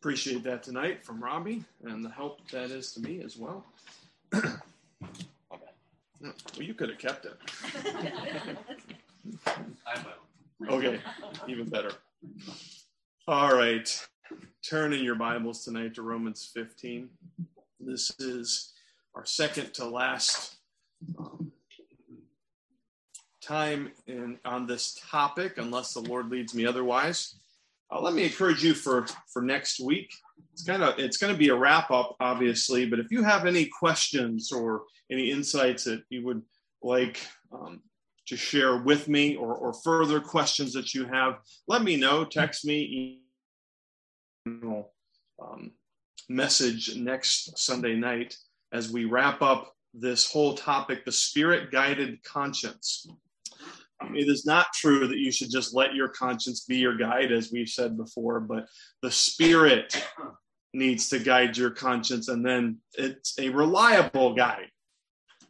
Appreciate that tonight from Robbie and the help that is to me as well. Well, you could have kept it. I will. Okay, even better. All right, turn in your Bibles tonight to Romans 15. This is our second to last time on this topic, unless the Lord leads me otherwise. Let me encourage you for next week. It's going to be a wrap-up, obviously, but if you have any questions or any insights that you would like to share with me or further questions that you have, let me know. Text me, email, message next Sunday night as we wrap up this whole topic, the Spirit-guided conscience. It is not true that you should just let your conscience be your guide, as we've said before, but the Spirit needs to guide your conscience, and then it's a reliable guide.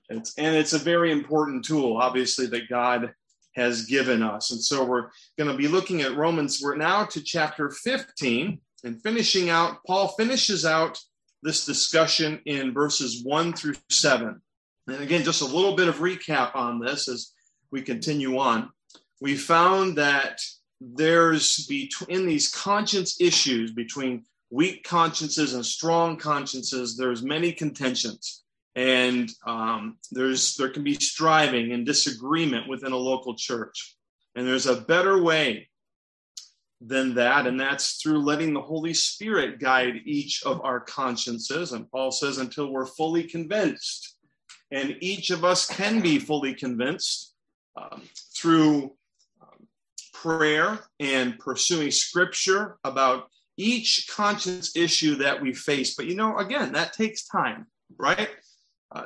It's a very important tool, obviously, that God has given us. And so we're going to be looking at Romans. We're now to chapter 15 and finishing out. Paul finishes out this discussion in verses 1-7. And again, just a little bit of recap on this as we continue on. We found that there's in these conscience issues between weak consciences and strong consciences, there's many contentions, and there can be striving and disagreement within a local church. And there's a better way than that, and that's through letting the Holy Spirit guide each of our consciences. And Paul says, until we're fully convinced, and each of us can be fully convinced through prayer and pursuing scripture about each conscience issue that we face. But, again, that takes time, right?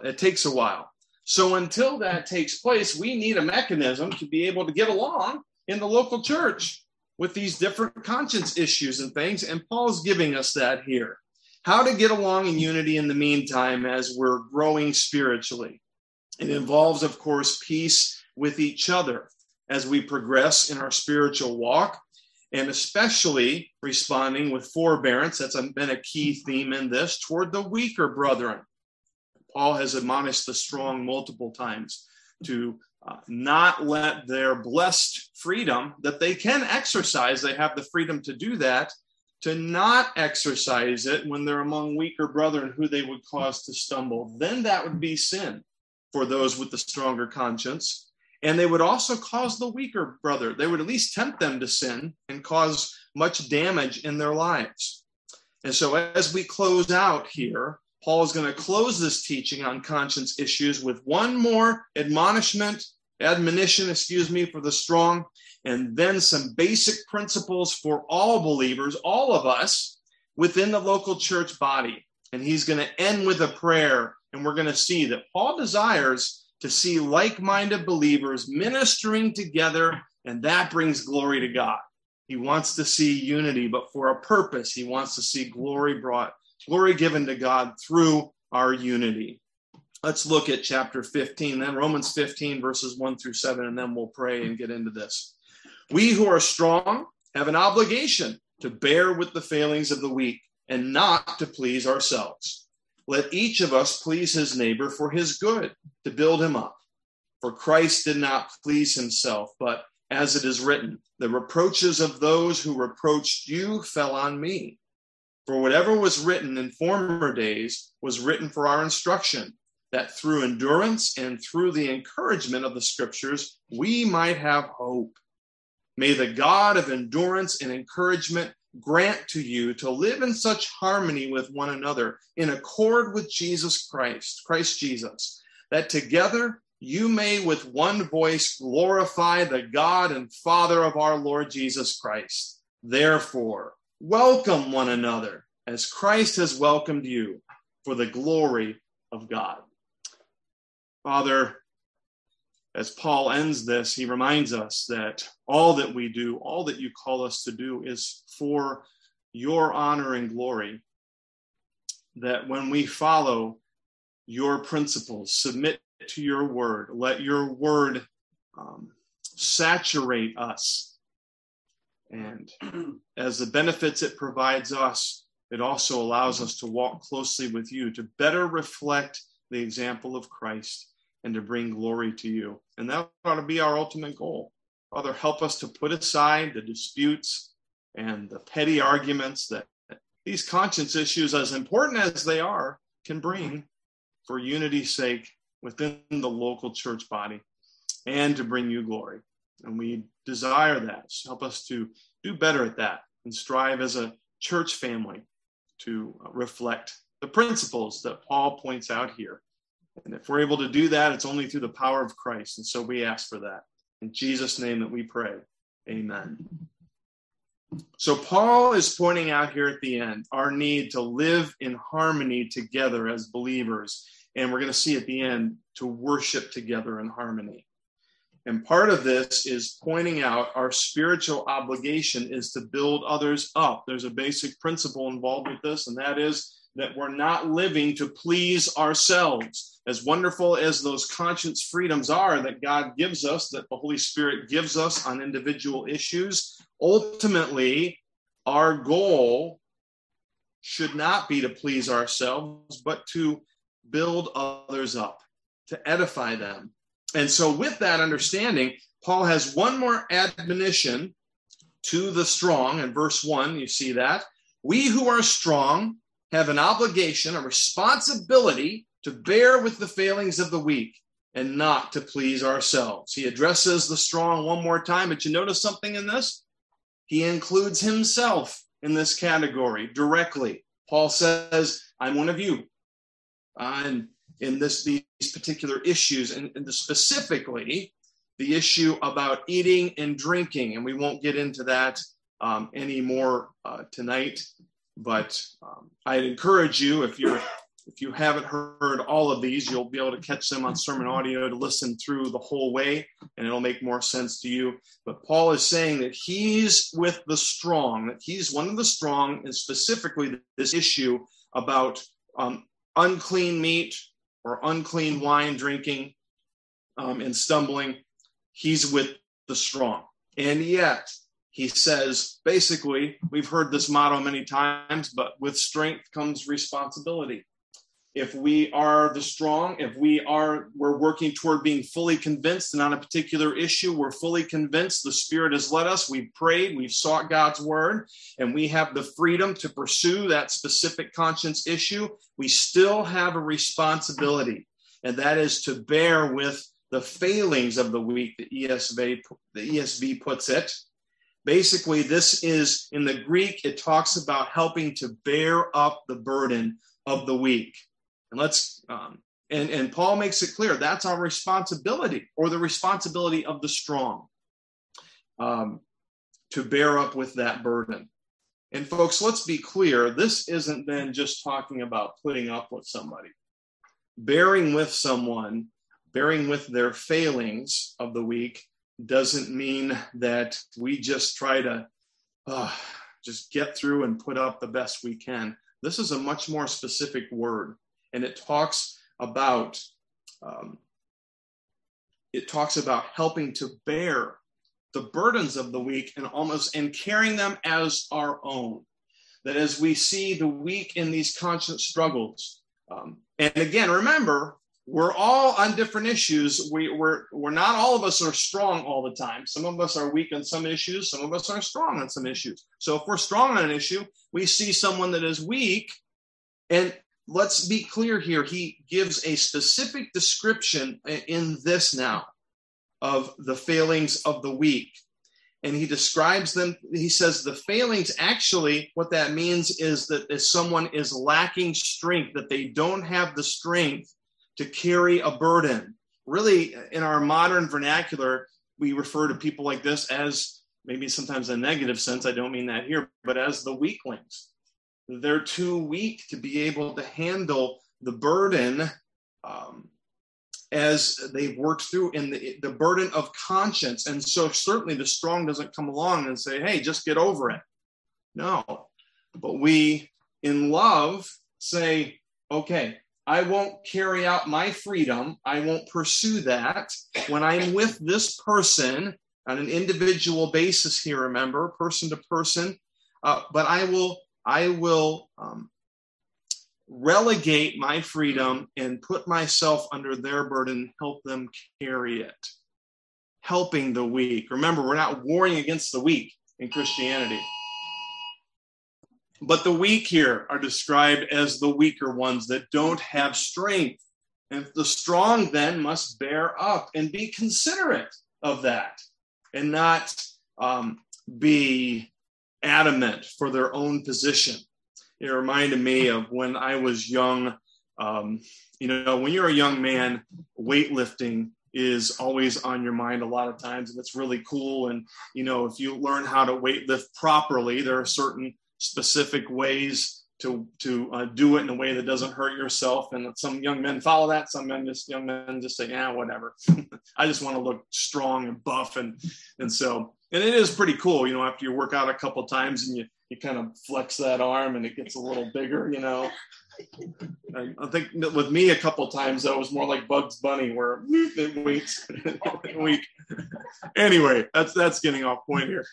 It takes a while. So until that takes place, we need a mechanism to be able to get along in the local church with these different conscience issues and things. And Paul's giving us that here. How to get along in unity in the meantime as we're growing spiritually. It involves, of course, peace with each other as we progress in our spiritual walk, and especially responding with forbearance. That's been a key theme in this, toward the weaker brethren. Paul has admonished the strong multiple times to not let their blessed freedom that they can exercise, they have the freedom to do that, to not exercise it when they're among weaker brethren who they would cause to stumble. Then that would be sin for those with the stronger conscience. And they would also cause the weaker brother. They would at least tempt them to sin and cause much damage in their lives. And so as we close out here, Paul is going to close this teaching on conscience issues with one more admonition for the strong, and then some basic principles for all believers, all of us, within the local church body. And he's going to end with a prayer, and we're going to see that Paul desires to see like-minded believers ministering together, and that brings glory to God. He wants to see unity, but for a purpose. He wants to see glory given to God through our unity. Let's look at chapter 15, then Romans 15, verses 1-7, and then we'll pray and get into this. We who are strong have an obligation to bear with the failings of the weak and not to please ourselves. Let each of us please his neighbor for his good, to build him up. For Christ did not please himself, but as it is written, the reproaches of those who reproached you fell on me. For whatever was written in former days was written for our instruction, that through endurance and through the encouragement of the scriptures, we might have hope. May the God of endurance and encouragement grant to you to live in such harmony with one another, in accord with Christ Jesus, that together you may with one voice glorify the God and Father of our Lord Jesus Christ. Therefore, welcome one another as Christ has welcomed you for the glory of God. Father, as Paul ends this, he reminds us that all that we do, all that you call us to do is for your honor and glory. That when we follow your principles, submit to your word, let your word saturate us. And as the benefits it provides us, it also allows us to walk closely with you, to better reflect the example of Christ and to bring glory to you. And that ought to be our ultimate goal. Father, help us to put aside the disputes and the petty arguments that these conscience issues, as important as they are, can bring for unity's sake within the local church body and to bring you glory. And we desire that. So help us to do better at that and strive as a church family to reflect the principles that Paul points out here. And if we're able to do that, it's only through the power of Christ. And so we ask for that. In Jesus' name that we pray. Amen. So Paul is pointing out here at the end our need to live in harmony together as believers. And we're going to see at the end to worship together in harmony. And part of this is pointing out our spiritual obligation is to build others up. There's a basic principle involved with this, and that is that we're not living to please ourselves. As wonderful as those conscience freedoms are that God gives us, that the Holy Spirit gives us on individual issues, ultimately, our goal should not be to please ourselves, but to build others up, to edify them. And so with that understanding, Paul has one more admonition to the strong. In verse 1, you see that. We who are strong have an obligation, a responsibility to bear with the failings of the weak and not to please ourselves. He addresses the strong one more time. But you notice something in this? He includes himself in this category directly. Paul says, I'm one of you. And in these particular issues, and specifically the issue about eating and drinking. And we won't get into that anymore tonight, but I'd encourage you, if you haven't heard all of these, you'll be able to catch them on sermon audio to listen through the whole way, and it'll make more sense to you. But Paul is saying that he's with the strong, that he's one of the strong, and specifically this issue about unclean meat, or unclean wine drinking and stumbling. He's with the strong. And yet he says, basically, we've heard this motto many times, but with strength comes responsibility. If we are the strong, if we're working toward being fully convinced, and on a particular issue, we're fully convinced, the Spirit has led us, we've prayed, we've sought God's word, and we have the freedom to pursue that specific conscience issue, we still have a responsibility, and that is to bear with the failings of the weak, the ESV puts it. Basically, this is, in the Greek, it talks about helping to bear up the burden of the weak. And let's and Paul makes it clear that's our responsibility, or the responsibility of the strong, to bear up with that burden. And folks, let's be clear: this isn't then just talking about putting up with somebody, bearing with someone, bearing with their failings of the weak. Doesn't mean that we just try to just get through and put up the best we can. This is a much more specific word. And it talks about helping to bear the burdens of the weak and carrying them as our own. That as we see the weak in these conscience struggles, and again, remember, we're all on different issues. We're not all of us are strong all the time. Some of us are weak on some issues. Some of us are strong on some issues. So if we're strong on an issue, we see someone that is weak, and let's be clear here. He gives a specific description in this now of the failings of the weak. And he describes them. He says the failings, actually, what that means is that if someone is lacking strength, that they don't have the strength to carry a burden. Really, in our modern vernacular, we refer to people like this as, maybe sometimes a negative sense, I don't mean that here, but as the weaklings. They're too weak to be able to handle the burden as they've worked through in the burden of conscience. And so certainly the strong doesn't come along and say, hey, just get over it. No, but we in love say, okay, I won't carry out my freedom. I won't pursue that. When I'm with this person on an individual basis here, remember, person to person, but I will I will relegate my freedom and put myself under their burden, help them carry it. Helping the weak. Remember, we're not warring against the weak in Christianity. But the weak here are described as the weaker ones that don't have strength. And the strong then must bear up and be considerate of that and not be adamant for their own position. It reminded me of when I was young. When you're a young man, weightlifting is always on your mind a lot of times, and it's really cool. And, you know, if you learn how to weightlift properly, there are certain specific ways to do it in a way that doesn't hurt yourself. And some young men follow that. Some young men just say, yeah, whatever. I just want to look strong and buff. And so it is pretty cool, you know, after you work out a couple of times and you kind of flex that arm and it gets a little bigger, you know. I think with me a couple of times, that was more like Bugs Bunny where it waits a week. Anyway, that's getting off point here.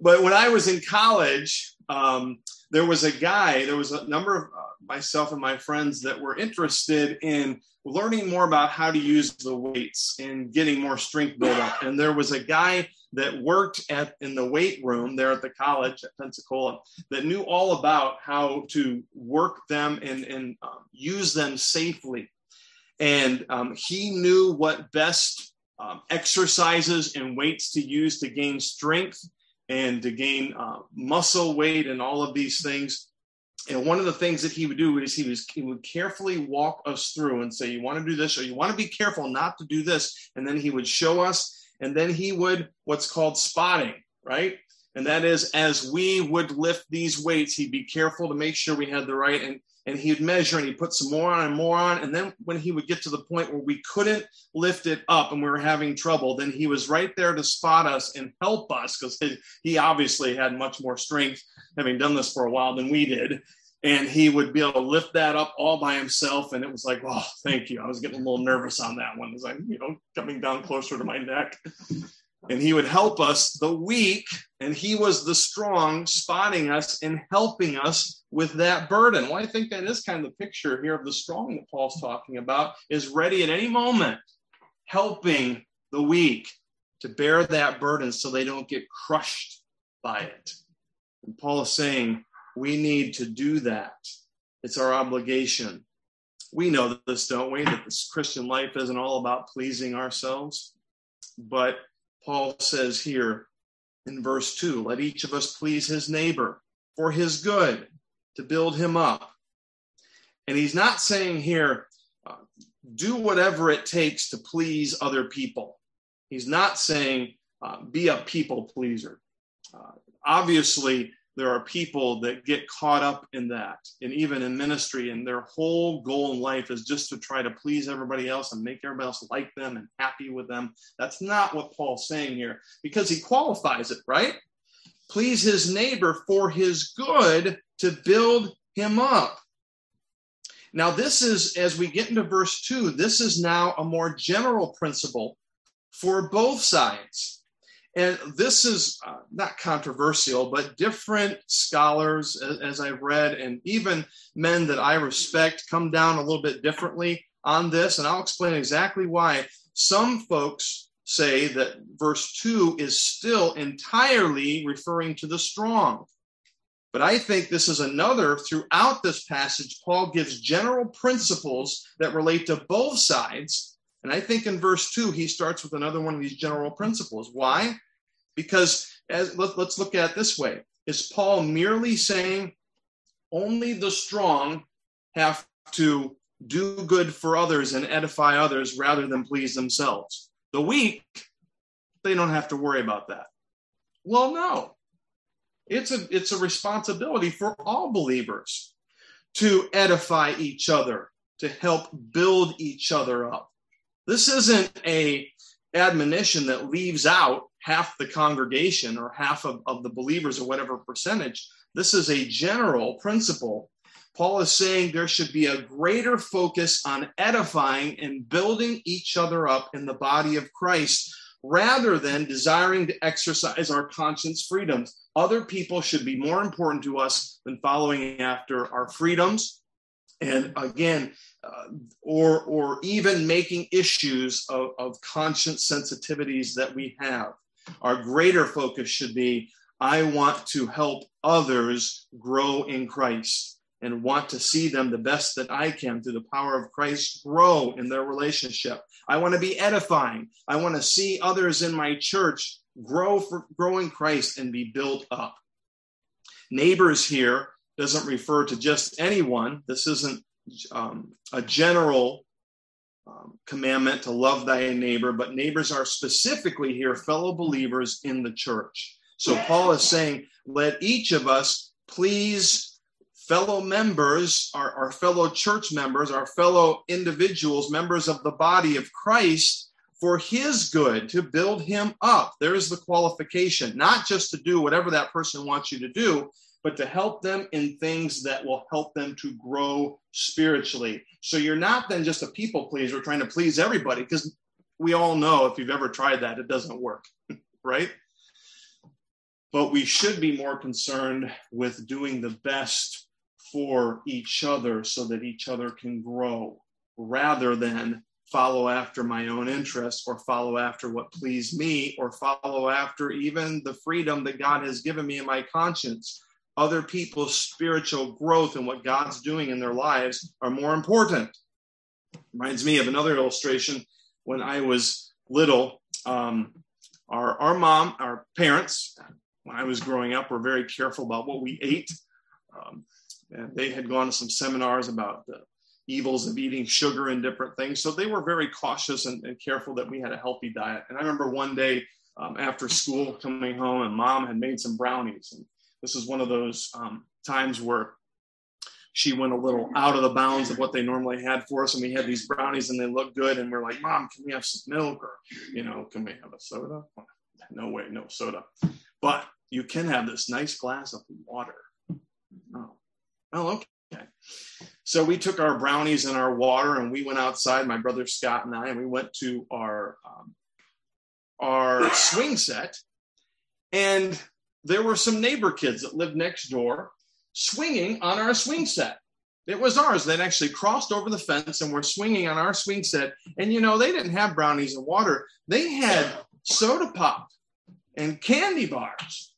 But when I was in college, there was a number of myself and my friends that were interested in learning more about how to use the weights and getting more strength build up. And there was a guy that worked in the weight room there at the college at Pensacola that knew all about how to work them and use them safely. And he knew what best exercises and weights to use to gain strength and to gain muscle weight and all of these things. And one of the things that he would do is he would carefully walk us through and say, you want to do this, or you want to be careful not to do this. And then he would show us. And then he would, what's called spotting, right? And that is, as we would lift these weights, he'd be careful to make sure we had the right, and he'd measure, and he'd put some more on and more on. And then when he would get to the point where we couldn't lift it up and we were having trouble, then he was right there to spot us and help us, because he obviously had much more strength, having done this for a while, than we did. And he would be able to lift that up all by himself. And it was like, oh, thank you. I was getting a little nervous on that one as I'm, coming down closer to my neck. And he would help us, the weak, and he was the strong, spotting us and helping us with that burden. Well, I think that is kind of the picture here of the strong that Paul's talking about, is ready at any moment, helping the weak to bear that burden so they don't get crushed by it. And Paul is saying, we need to do that. It's our obligation. We know this, don't we? That this Christian life isn't all about pleasing ourselves. But Paul says here in verse 2, let each of us please his neighbor for his good, to build him up. And he's not saying here, do whatever it takes to please other people. He's not saying, be a people pleaser. Obviously, there are people that get caught up in that, and even in ministry, and their whole goal in life is just to try to please everybody else and make everybody else like them and happy with them. That's not what Paul's saying here, because he qualifies it, right? Please his neighbor for his good, to build him up. Now, this is, as we get into verse 2, this is now a more general principle for both sides. And this is not controversial, but different scholars, as I've read, and even men that I respect, come down a little bit differently on this. And I'll explain exactly why. Some folks say that verse 2 is still entirely referring to the strong. But I think this is another, throughout this passage, Paul gives general principles that relate to both sides. And I think in verse 2, he starts with another one of these general principles. Why? Because let's look at it this way. Is Paul merely saying only the strong have to do good for others and edify others rather than please themselves? The weak, they don't have to worry about that. Well, no. It's a responsibility for all believers to edify each other, to help build each other up. This isn't an admonition that leaves out half the congregation or half of the believers or whatever percentage. This is a general principle. Paul is saying there should be a greater focus on edifying and building each other up in the body of Christ rather than desiring to exercise our conscience freedoms. Other people should be more important to us than following after our freedoms. And again, or even making issues of conscience sensitivities that we have. Our greater focus should be, I want to help others grow in Christ and want to see them the best that I can through the power of Christ grow in their relationship. I want to be edifying. I want to see others in my church grow in Christ and be built up. Neighbors here doesn't refer to just anyone. This isn't a general commandment to love thy neighbor, but neighbors are specifically here fellow believers in the church. So Paul is saying, let each of us please fellow members, our fellow church members, our fellow individuals, members of the body of Christ, for his good, to build him up. There's the qualification, not just to do whatever that person wants you to do, but to help them in things that will help them to grow spiritually. So you're not then just a people pleaser trying to please everybody, because we all know if you've ever tried that, it doesn't work, right? But we should be more concerned with doing the best for each other so that each other can grow, rather than follow after my own interests or follow after what pleased me or follow after even the freedom that God has given me in my conscience. Other people's spiritual growth and what God's doing in their lives are more important. Reminds me of another illustration. When I was little, our mom, our parents, when I was growing up, we were very careful about what we ate. And they had gone to some seminars about the evils of eating sugar and different things. So they were very cautious and careful that we had a healthy diet. And I remember one day after school coming home, and mom had made some brownies. And this is one of those times where she went a little out of the bounds of what they normally had for us. And we had these brownies and they looked good. And we're like, Mom, can we have some milk? Or, can we have a soda? No way, no soda. But you can have this nice glass of water. Oh, okay. So we took our brownies and our water and we went outside, my brother Scott and I, and we went to our swing set. And there were some neighbor kids that lived next door swinging on our swing set. It was ours. They'd actually crossed over the fence and were swinging on our swing set. And, they didn't have brownies and water. They had soda pop and candy bars.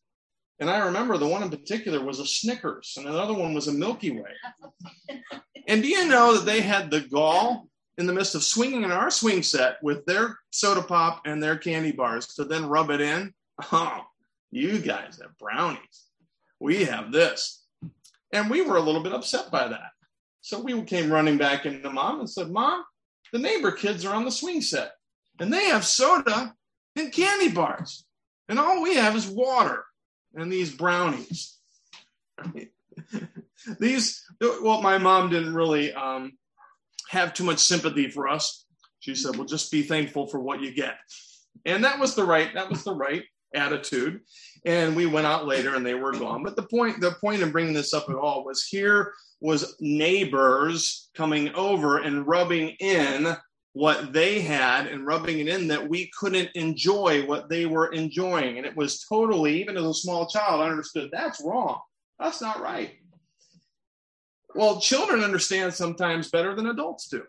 And I remember the one in particular was a Snickers and another one was a Milky Way. And do you know that they had the gall in the midst of swinging in our swing set with their soda pop and their candy bars to then rub it in? Oh, you guys have brownies. We have this. And we were a little bit upset by that. So we came running back into mom and said, Mom, the neighbor kids are on the swing set and they have soda and candy bars. And all we have is water and these brownies. My mom didn't really have too much sympathy for us. She said, well, just be thankful for what you get. And that was the right attitude. And we went out later and they were gone. But the point of bringing this up at all was, here was neighbors coming over and rubbing in what they had and rubbing it in that we couldn't enjoy what they were enjoying. And it was totally, even as a small child, I understood that's wrong. That's not right. Well, children understand sometimes better than adults do.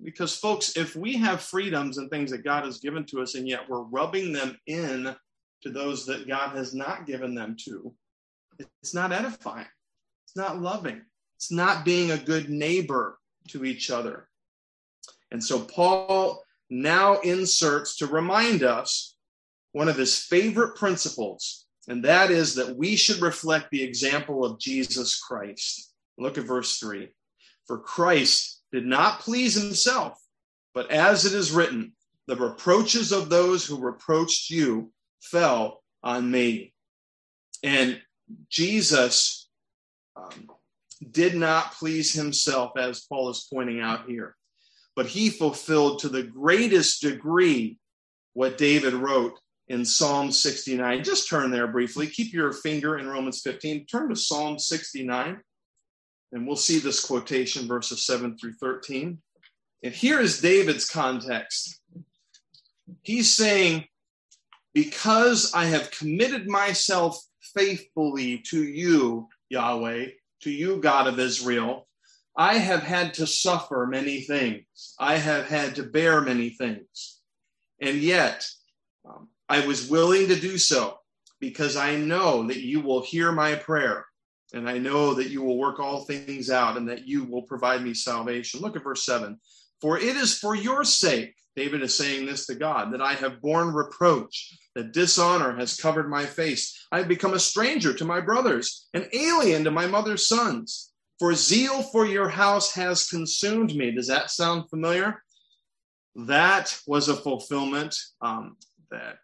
Because folks, if we have freedoms and things that God has given to us, and yet we're rubbing them in to those that God has not given them to, it's not edifying. It's not loving. It's not being a good neighbor to each other. And so Paul now inserts to remind us one of his favorite principles, and that is that we should reflect the example of Jesus Christ. Look at verse 3. For Christ did not please himself, but as it is written, the reproaches of those who reproached you fell on me. And Jesus did not please himself, as Paul is pointing out here. But he fulfilled to the greatest degree what David wrote in Psalm 69. Just turn there briefly. Keep your finger in Romans 15. Turn to Psalm 69, and we'll see this quotation, verses 7 through 13. And here is David's context. he's saying, because I have committed myself faithfully to you, Yahweh, to you, God of Israel, I have had to suffer many things. I have had to bear many things. And yet I was willing to do so because I know that you will hear my prayer. And I know that you will work all things out and that you will provide me salvation. Look at verse 7. For it is for your sake, David is saying this to God, that I have borne reproach, that dishonor has covered my face. I have become a stranger to my brothers, an alien to my mother's sons. For zeal for your house has consumed me. Does that sound familiar? That was a fulfillment that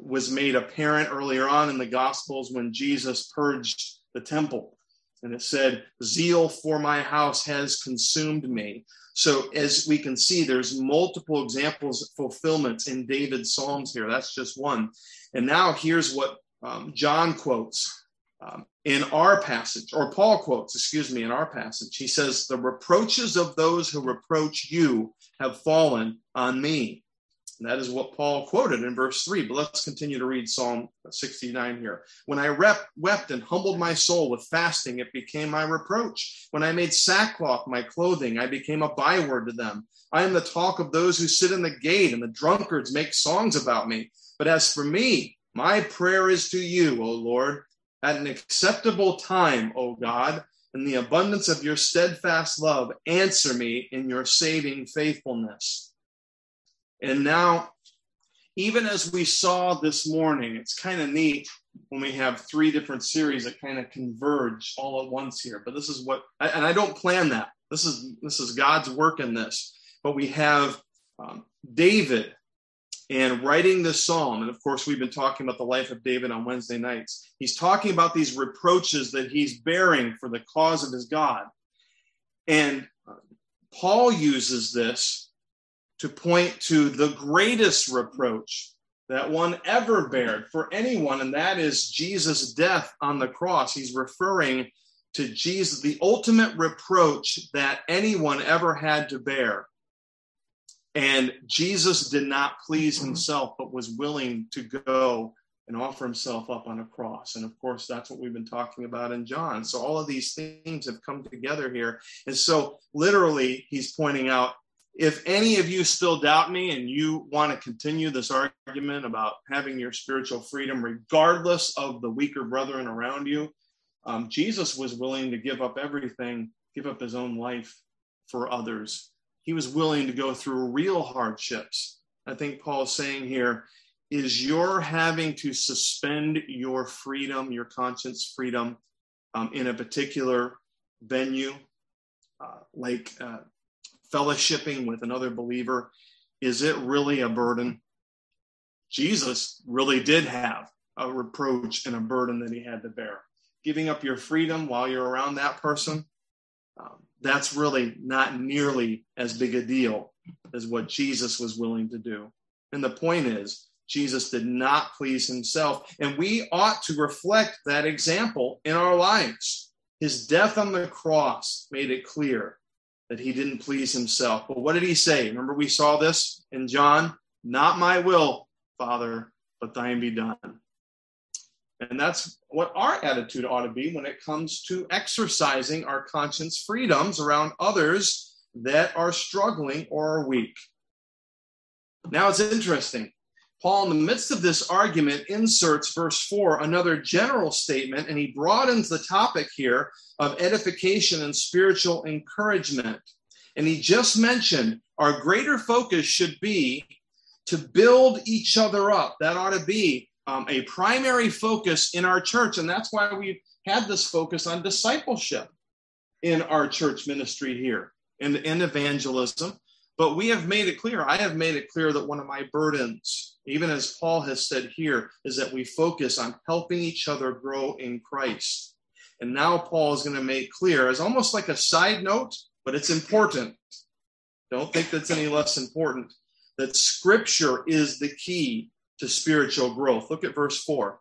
was made apparent earlier on in the Gospels when Jesus purged the temple. And it said, zeal for my house has consumed me. So as we can see, there's multiple examples of fulfillments in David's Psalms here. That's just one. And now here's what John quotes in our passage, or Paul quotes, excuse me, in our passage. He says, the reproaches of those who reproach you have fallen on me. And that is what Paul quoted in verse 3. But let's continue to read Psalm 69 here. When I wept and humbled my soul with fasting, it became my reproach. When I made sackcloth my clothing, I became a byword to them. I am the talk of those who sit in the gate, and the drunkards make songs about me. But as for me, my prayer is to you, O Lord, at an acceptable time, O God. In the abundance of your steadfast love, answer me in your saving faithfulness. And now, even as we saw this morning, it's kind of neat when we have three different series that kind of converge all at once here. But this is what, and I don't plan that. This is God's work in this. But we have David and writing this psalm. And of course, we've been talking about the life of David on Wednesday nights. He's talking about these reproaches that he's bearing for the cause of his God. And Paul uses this to point to the greatest reproach that one ever bared for anyone, and that is Jesus' death on the cross. He's referring to Jesus, the ultimate reproach that anyone ever had to bear. And Jesus did not please himself, but was willing to go and offer himself up on a cross. And of course, that's what we've been talking about in John. So all of these things have come together here. And so literally, he's pointing out, if any of you still doubt me and you want to continue this argument about having your spiritual freedom, regardless of the weaker brethren around you, Jesus was willing to give up everything, give up his own life for others. He was willing to go through real hardships. I think Paul's saying here is you're having to suspend your freedom, your conscience freedom in a particular venue, like fellowshipping with another believer, is it really a burden? Jesus really did have a reproach and a burden that he had to bear. Giving up your freedom while you're around that person, that's really not nearly as big a deal as what Jesus was willing to do. And the point is, Jesus did not please himself, and we ought to reflect that example in our lives. His death on the cross made it clear that he didn't please himself. But what did he say? Remember, we saw this in John, not my will, Father, but thine be done. And that's what our attitude ought to be when it comes to exercising our conscience freedoms around others that are struggling or are weak. Now it's interesting. Paul, in the midst of this argument, inserts verse 4, another general statement, and he broadens the topic here of edification and spiritual encouragement. And he just mentioned our greater focus should be to build each other up. That ought to be a primary focus in our church, and that's why we've had this focus on discipleship in our church ministry here and in evangelism. But we have made it clear, I have made it clear that one of my burdens, even as Paul has said here, is that we focus on helping each other grow in Christ. And now Paul is going to make clear, as almost like a side note, but it's important. Don't think that's any less important, that Scripture is the key to spiritual growth. Look at verse 4.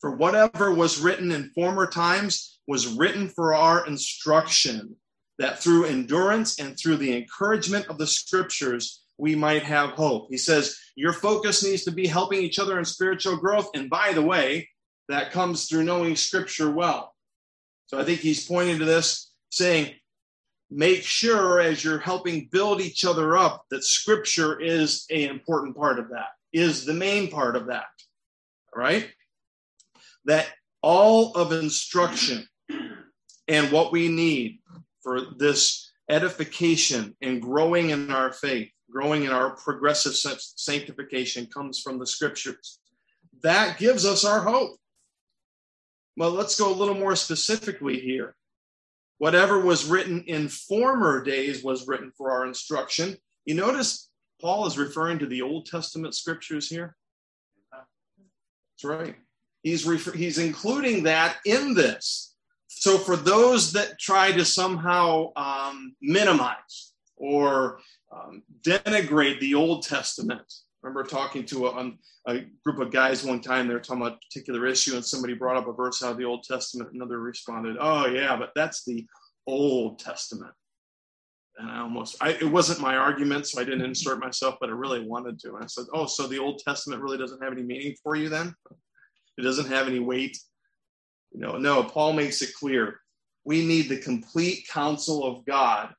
For whatever was written in former times was written for our instruction, that through endurance and through the encouragement of the Scriptures, we might have hope. He says, your focus needs to be helping each other in spiritual growth. And by the way, that comes through knowing Scripture well. So I think he's pointing to this, saying, make sure as you're helping build each other up that Scripture is an important part of that, is the main part of that, all right? That all of instruction and what we need for this edification and growing in our faith, growing in our progressive sanctification comes from the Scriptures. That gives us our hope. Well, let's go a little more specifically here. Whatever was written in former days was written for our instruction. You notice Paul is referring to the Old Testament Scriptures here. That's right. He's including that in this. So for those that try to somehow minimize or denigrate the Old Testament, I remember talking to a group of guys one time, they were talking about a particular issue, and somebody brought up a verse out of the Old Testament. Another responded, oh, yeah, but that's the Old Testament. And it wasn't my argument, so I didn't insert myself, but I really wanted to. And I said, oh, so the Old Testament really doesn't have any meaning for you then? It doesn't have any weight? No, Paul makes it clear. We need the complete counsel of God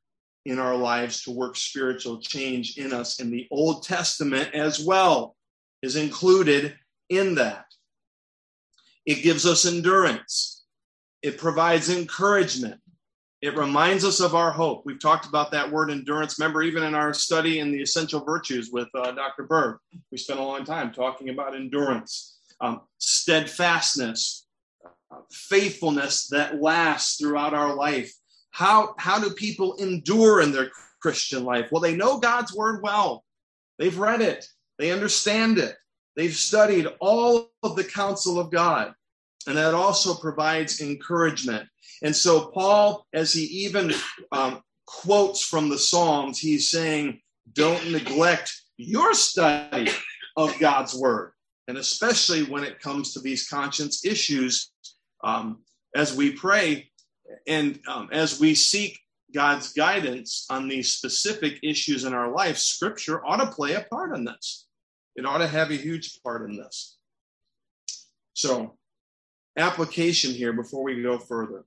in our lives to work spiritual change in us. And the Old Testament as well is included in that. It gives us endurance. It provides encouragement. It reminds us of our hope. We've talked about that word endurance. Remember, even in our study in the Essential Virtues with Dr. Berg, we spent a long time talking about endurance, steadfastness, faithfulness that lasts throughout our life. How do people endure in their Christian life? Well, they know God's word well. They've read it. They understand it. They've studied all of the counsel of God. And that also provides encouragement. And so Paul, as he even quotes from the Psalms, he's saying, don't neglect your study of God's word. And especially when it comes to these conscience issues, as we pray, and as we seek God's guidance on these specific issues in our life, Scripture ought to play a part in this. It ought to have a huge part in this. So, application here before we go further.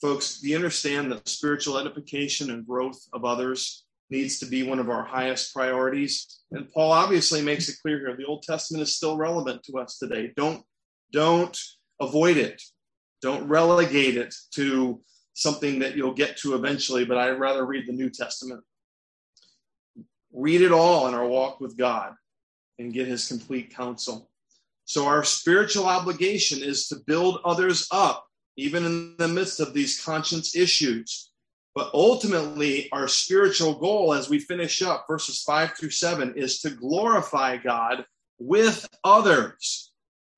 Folks, do you understand that spiritual edification and growth of others needs to be one of our highest priorities? And Paul obviously makes it clear here, the Old Testament is still relevant to us today. Don't avoid it. Don't relegate it to something that you'll get to eventually, but I'd rather read the New Testament. Read it all in our walk with God and get his complete counsel. So our spiritual obligation is to build others up, even in the midst of these conscience issues. But ultimately, our spiritual goal as we finish up verses 5-7 is to glorify God with others,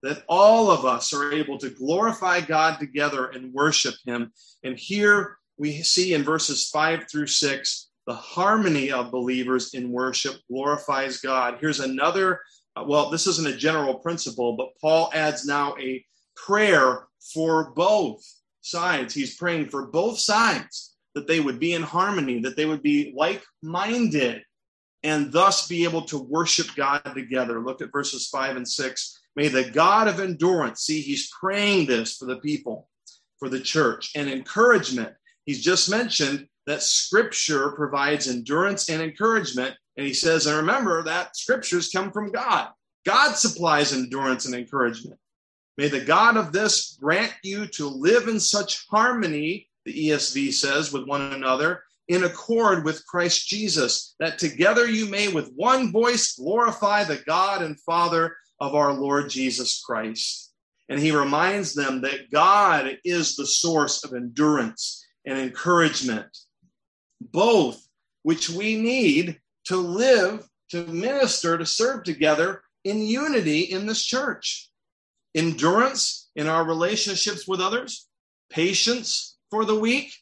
that all of us are able to glorify God together and worship him. And here we see in verses 5-6, the harmony of believers in worship glorifies God. Here's another, well, this isn't a general principle, but Paul adds now a prayer for both sides. He's praying for both sides, that they would be in harmony, that they would be like-minded, and thus be able to worship God together. Look at verses 5 and 6. May the God of endurance, see, he's praying this for the people, for the church, and encouragement. He's just mentioned that Scripture provides endurance and encouragement. And he says, and remember that Scriptures come from God. God supplies endurance and encouragement. May the God of this grant you to live in such harmony, the ESV says, with one another, in accord with Christ Jesus, that together you may with one voice glorify the God and Father of our Lord Jesus Christ. And he reminds them that God is the source of endurance and encouragement, both which we need to live, to minister, to serve together in unity in this church. Endurance in our relationships with others, patience for the weak,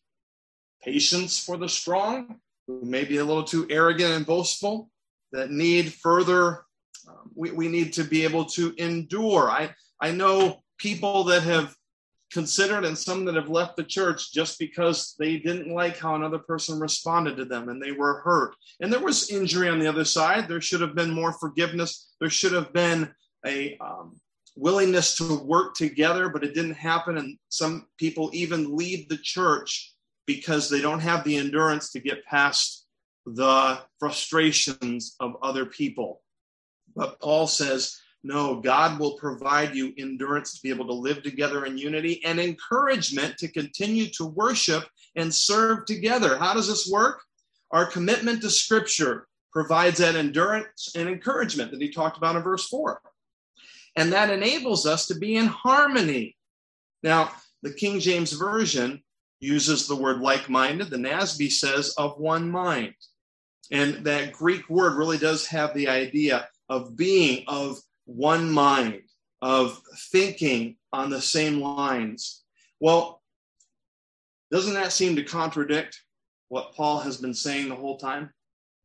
patience for the strong, who may be a little too arrogant and boastful, that need further. We need to be able to endure. I know people that have considered, and some that have left the church just because they didn't like how another person responded to them and they were hurt. And there was injury on the other side. There should have been more forgiveness. There should have been a willingness to work together, but it didn't happen. And some people even leave the church because they don't have the endurance to get past the frustrations of other people. But Paul says, no, God will provide you endurance to be able to live together in unity and encouragement to continue to worship and serve together. How does this work? Our commitment to Scripture provides that endurance and encouragement that he talked about in verse 4. And that enables us to be in harmony. Now, the King James Version uses the word like-minded. The NASB says of one mind. And that Greek word really does have the idea of being of one mind, of thinking on the same lines. Well, doesn't that seem to contradict what Paul has been saying the whole time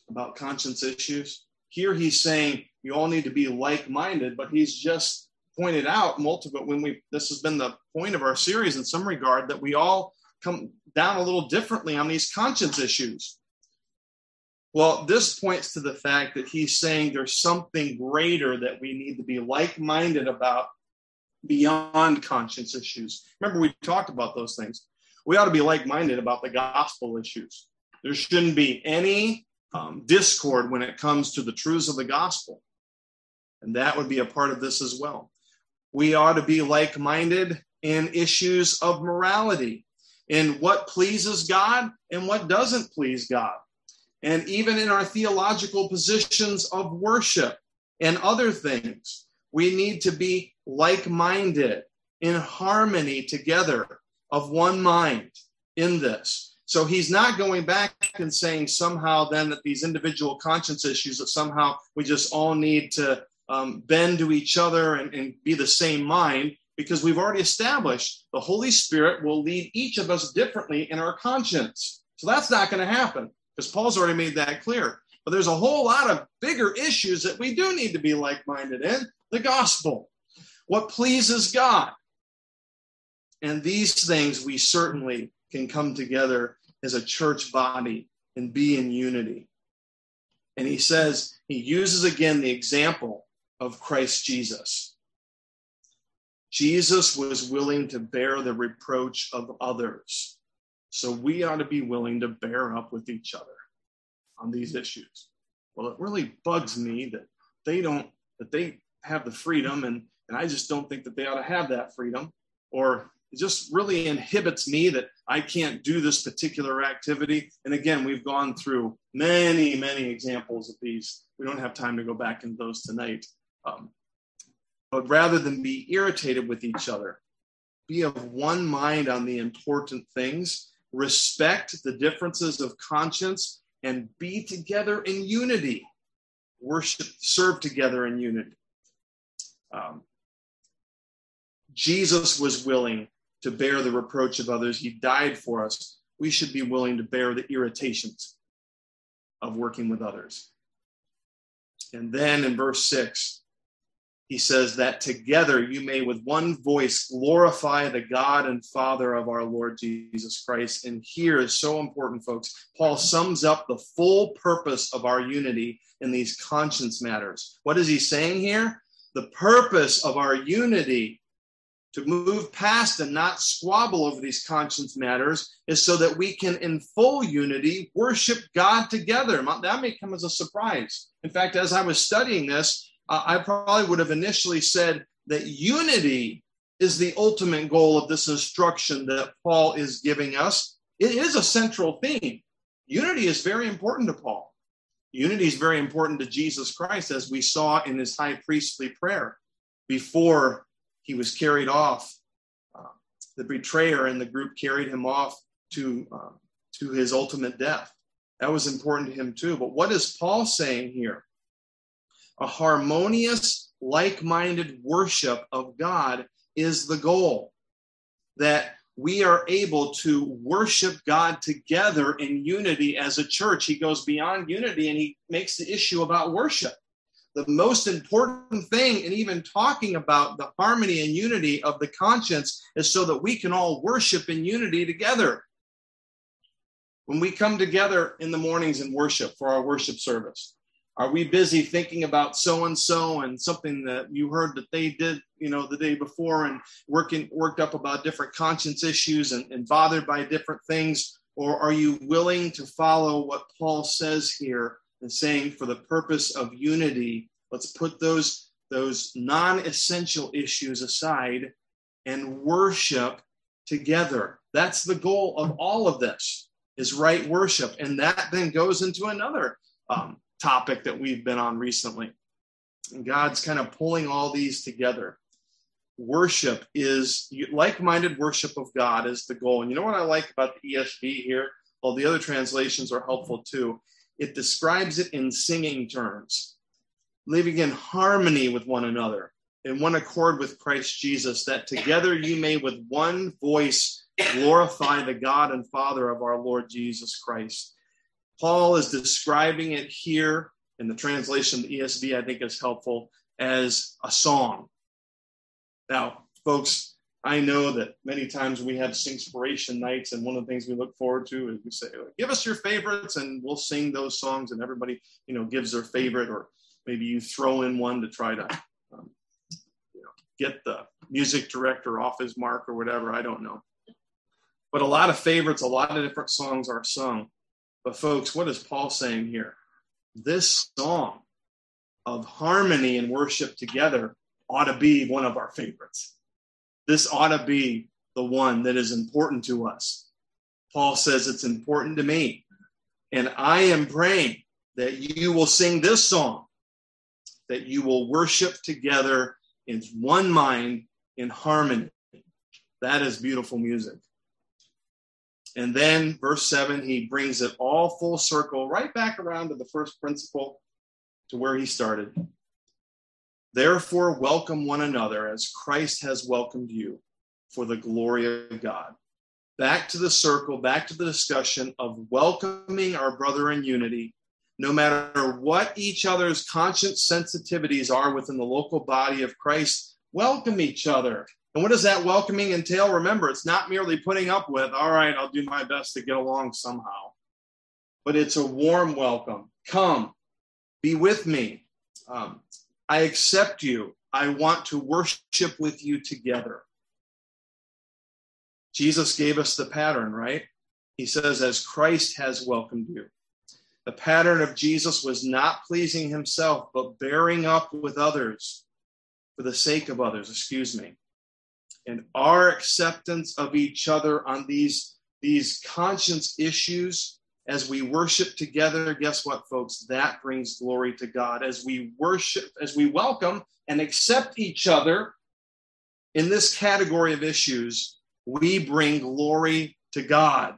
about conscience issues? Here he's saying you all need to be like-minded, but he's just pointed out multiple, this has been the point of our series in some regard, that we all come down a little differently on these conscience issues. Well, this points to the fact that he's saying there's something greater that we need to be like-minded about beyond conscience issues. Remember, we talked about those things. We ought to be like-minded about the gospel issues. There shouldn't be any discord when it comes to the truths of the gospel. And that would be a part of this as well. We ought to be like-minded in issues of morality, in what pleases God and what doesn't please God. And even in our theological positions of worship and other things, we need to be like-minded in harmony together of one mind in this. So he's not going back and saying somehow then that these individual conscience issues, that somehow we just all need to bend to each other and be the same mind, because we've already established the Holy Spirit will lead each of us differently in our conscience. So that's not going to happen, because Paul's already made that clear. But there's a whole lot of bigger issues that we do need to be like-minded in. The gospel, what pleases God. And these things we certainly can come together as a church body and be in unity. And he says, he uses again the example of Christ Jesus. Jesus was willing to bear the reproach of others. So we ought to be willing to bear up with each other on these issues. Well, it really bugs me that they have the freedom, and I just don't think that they ought to have that freedom, or it just really inhibits me that I can't do this particular activity. And again, we've gone through many, many examples of these. We don't have time to go back into those tonight. But rather than be irritated with each other, be of one mind on the important things. Respect the differences of conscience and be together in unity. Worship, serve together in unity. Jesus was willing to bear the reproach of others. He died for us. We should be willing to bear the irritations of working with others. And then in verse 6, he says that together you may with one voice glorify the God and Father of our Lord Jesus Christ. And here is so important, folks. Paul sums up the full purpose of our unity in these conscience matters. What is he saying here? The purpose of our unity to move past and not squabble over these conscience matters is so that we can, in full unity, worship God together. That may come as a surprise. In fact, as I was studying this, I probably would have initially said that unity is the ultimate goal of this instruction that Paul is giving us. It is a central theme. Unity is very important to Paul. Unity is very important to Jesus Christ, as we saw in his high priestly prayer before he was carried off. The betrayer and the group carried him off to his ultimate death. That was important to him too. But what is Paul saying here? A harmonious, like-minded worship of God is the goal, that we are able to worship God together in unity as a church. He goes beyond unity and he makes the issue about worship. the most important thing in even talking about the harmony and unity of the conscience is so that we can all worship in unity together. When we come together in the mornings and worship for our worship service, are we busy thinking about so-and-so and something that you heard that they did, you know, the day before and worked up about different conscience issues and bothered by different things? Or are you willing to follow what Paul says here and saying for the purpose of unity, let's put those non-essential issues aside and worship together? That's the goal of all of this, is right worship. And that then goes into another topic that we've been on recently. And God's kind of pulling all these together. Worship is, like-minded worship of God is the goal. And you know what I like about the ESV here? Well, the other translations are helpful too. It describes it in singing terms, living in harmony with one another, in one accord with Christ Jesus, that together you may with one voice glorify the God and Father of our Lord Jesus Christ. Paul is describing it here, and the translation of the ESV I think is helpful, as a song. Now, folks, I know that many times we have Singspiration nights, and one of the things we look forward to is we say, give us your favorites, and we'll sing those songs, and everybody, you know, gives their favorite, or maybe you throw in one to try to get the music director off his mark or whatever, I don't know. But a lot of favorites, a lot of different songs are sung. But folks, what is Paul saying here? This song of harmony and worship together ought to be one of our favorites. This ought to be the one that is important to us. Paul says it's important to me. And I am praying that you will sing this song, that you will worship together in one mind in harmony. That is beautiful music. And then verse 7, he brings it all full circle, right back around to the first principle, to where he started. Therefore, welcome one another as Christ has welcomed you for the glory of God. Back to the circle, back to the discussion of welcoming our brother in unity, no matter what each other's conscience sensitivities are within the local body of Christ, welcome each other. And what does that welcoming entail? Remember, it's not merely putting up with, all right, I'll do my best to get along somehow. But it's a warm welcome. Come, be with me. I accept you. I want to worship with you together. Jesus gave us the pattern, right? He says, as Christ has welcomed you. The pattern of Jesus was not pleasing himself, but bearing up with others for the sake of others, And our acceptance of each other on these conscience issues as we worship together, guess what, folks? That brings glory to God. As we worship, as we welcome and accept each other in this category of issues, we bring glory to God.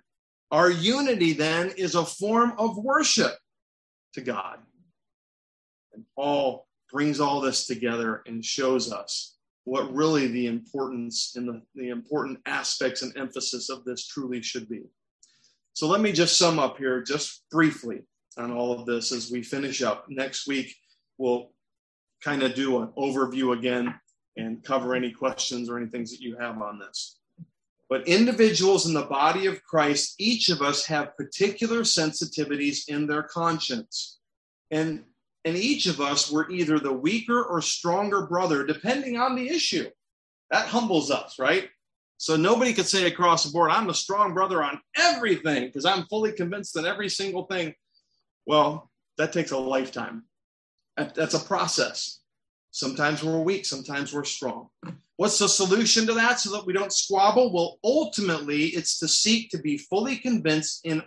Our unity then is a form of worship to God. And Paul brings all this together and shows us what really the importance and the important aspects and emphasis of this truly should be. So let me just sum up here just briefly on all of this as we finish up. Next week, we'll kind of do an overview again and cover any questions or any things that you have on this. But individuals in the body of Christ, each of us have particular sensitivities in their conscience. And each of us were either the weaker or stronger brother, depending on the issue. That humbles us, right? So nobody could say across the board, I'm a strong brother on everything because I'm fully convinced that every single thing. Well, that takes a lifetime. That's a process. Sometimes we're weak. Sometimes we're strong. What's the solution to that so that we don't squabble? Well, ultimately, it's to seek to be fully convinced in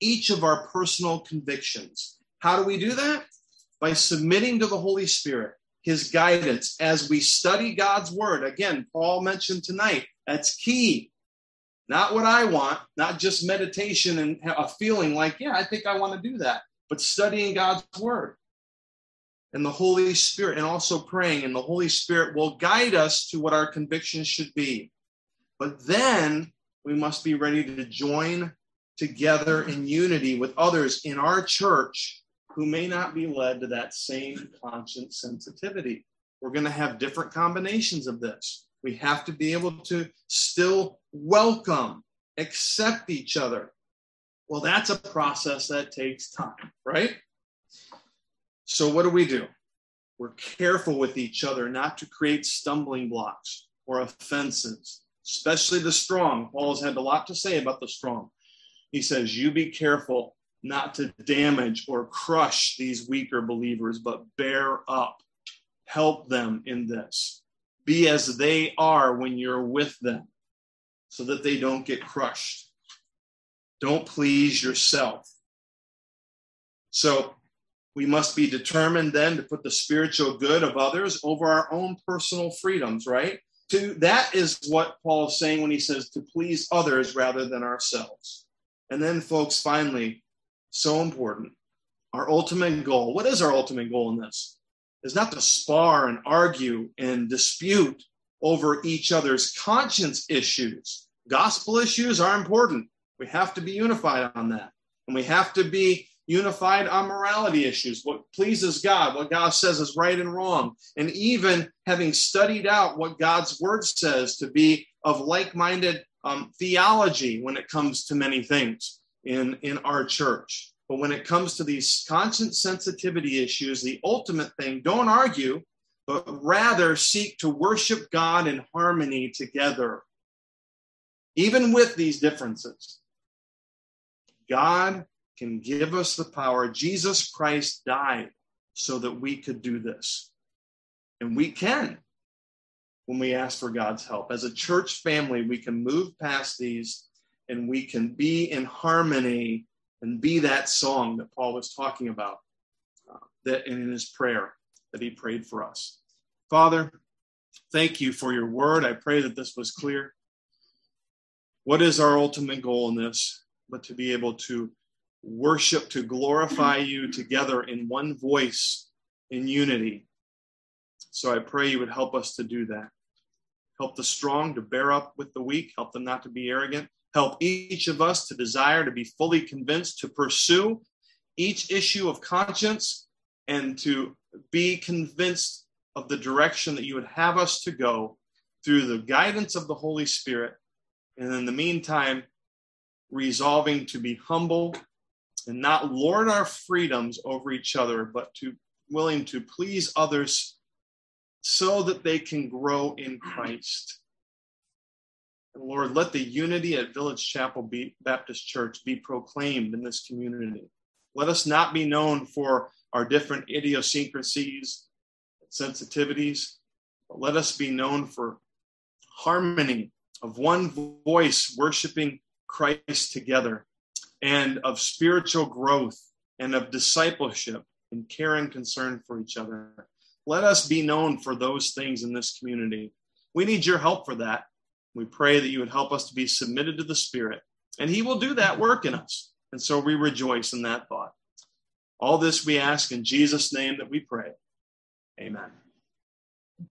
each of our personal convictions. How do we do that? By submitting to the Holy Spirit, his guidance, as we study God's word. Again, Paul mentioned tonight, that's key. Not what I want, not just meditation and a feeling like, yeah, I think I want to do that, but studying God's word and the Holy Spirit and also praying, and the Holy Spirit will guide us to what our convictions should be. But then we must be ready to join together in unity with others in our church who may not be led to that same conscience sensitivity. We're going to have different combinations of this. We have to be able to still welcome, accept each other. Well, that's a process that takes time, right? So what do? We're careful with each other not to create stumbling blocks or offenses, especially the strong. Paul's had a lot to say about the strong. He says, you be careful not to damage or crush these weaker believers, but bear up, help them in this. Be as they are when you're with them so that they don't get crushed. Don't please yourself. So we must be determined then to put the spiritual good of others over our own personal freedoms, right? That is what Paul is saying when he says to please others rather than ourselves. And then, folks, finally, so important, our ultimate goal. What is our ultimate goal in this? It's not to spar and argue and dispute over each other's conscience issues. Gospel issues are important. We have to be unified on that. And we have to be unified on morality issues, what pleases God, what God says is right and wrong. And even having studied out what God's word says to be of like-minded theology when it comes to many things in our church. But when it comes to these conscience sensitivity issues, the ultimate thing, don't argue, but rather seek to worship God in harmony together. Even with these differences, God can give us the power. Jesus Christ died so that we could do this. And we can when we ask for God's help. As a church family, we can move past these and we can be in harmony and be that song that Paul was talking about that in his prayer that he prayed for us. Father, thank you for your word. I pray that this was clear. What is our ultimate goal in this, but to be able to worship, to glorify you together in one voice, in unity. So I pray you would help us to do that. Help the strong to bear up with the weak. Help them not to be arrogant. Help each of us to desire to be fully convinced, to pursue each issue of conscience and to be convinced of the direction that you would have us to go through the guidance of the Holy Spirit. And in the meantime, resolving to be humble and not lord our freedoms over each other, but to willing to please others so that they can grow in Christ. And Lord, let the unity at Village Chapel Baptist Church be proclaimed in this community. Let us not be known for our different idiosyncrasies, sensitivities, but let us be known for harmony of one voice, worshiping Christ together, and of spiritual growth and of discipleship and care and concern for each other. Let us be known for those things in this community. We need your help for that. We pray that you would help us to be submitted to the Spirit, and he will do that work in us. And so we rejoice in that thought. All this we ask in Jesus' name that we pray. Amen.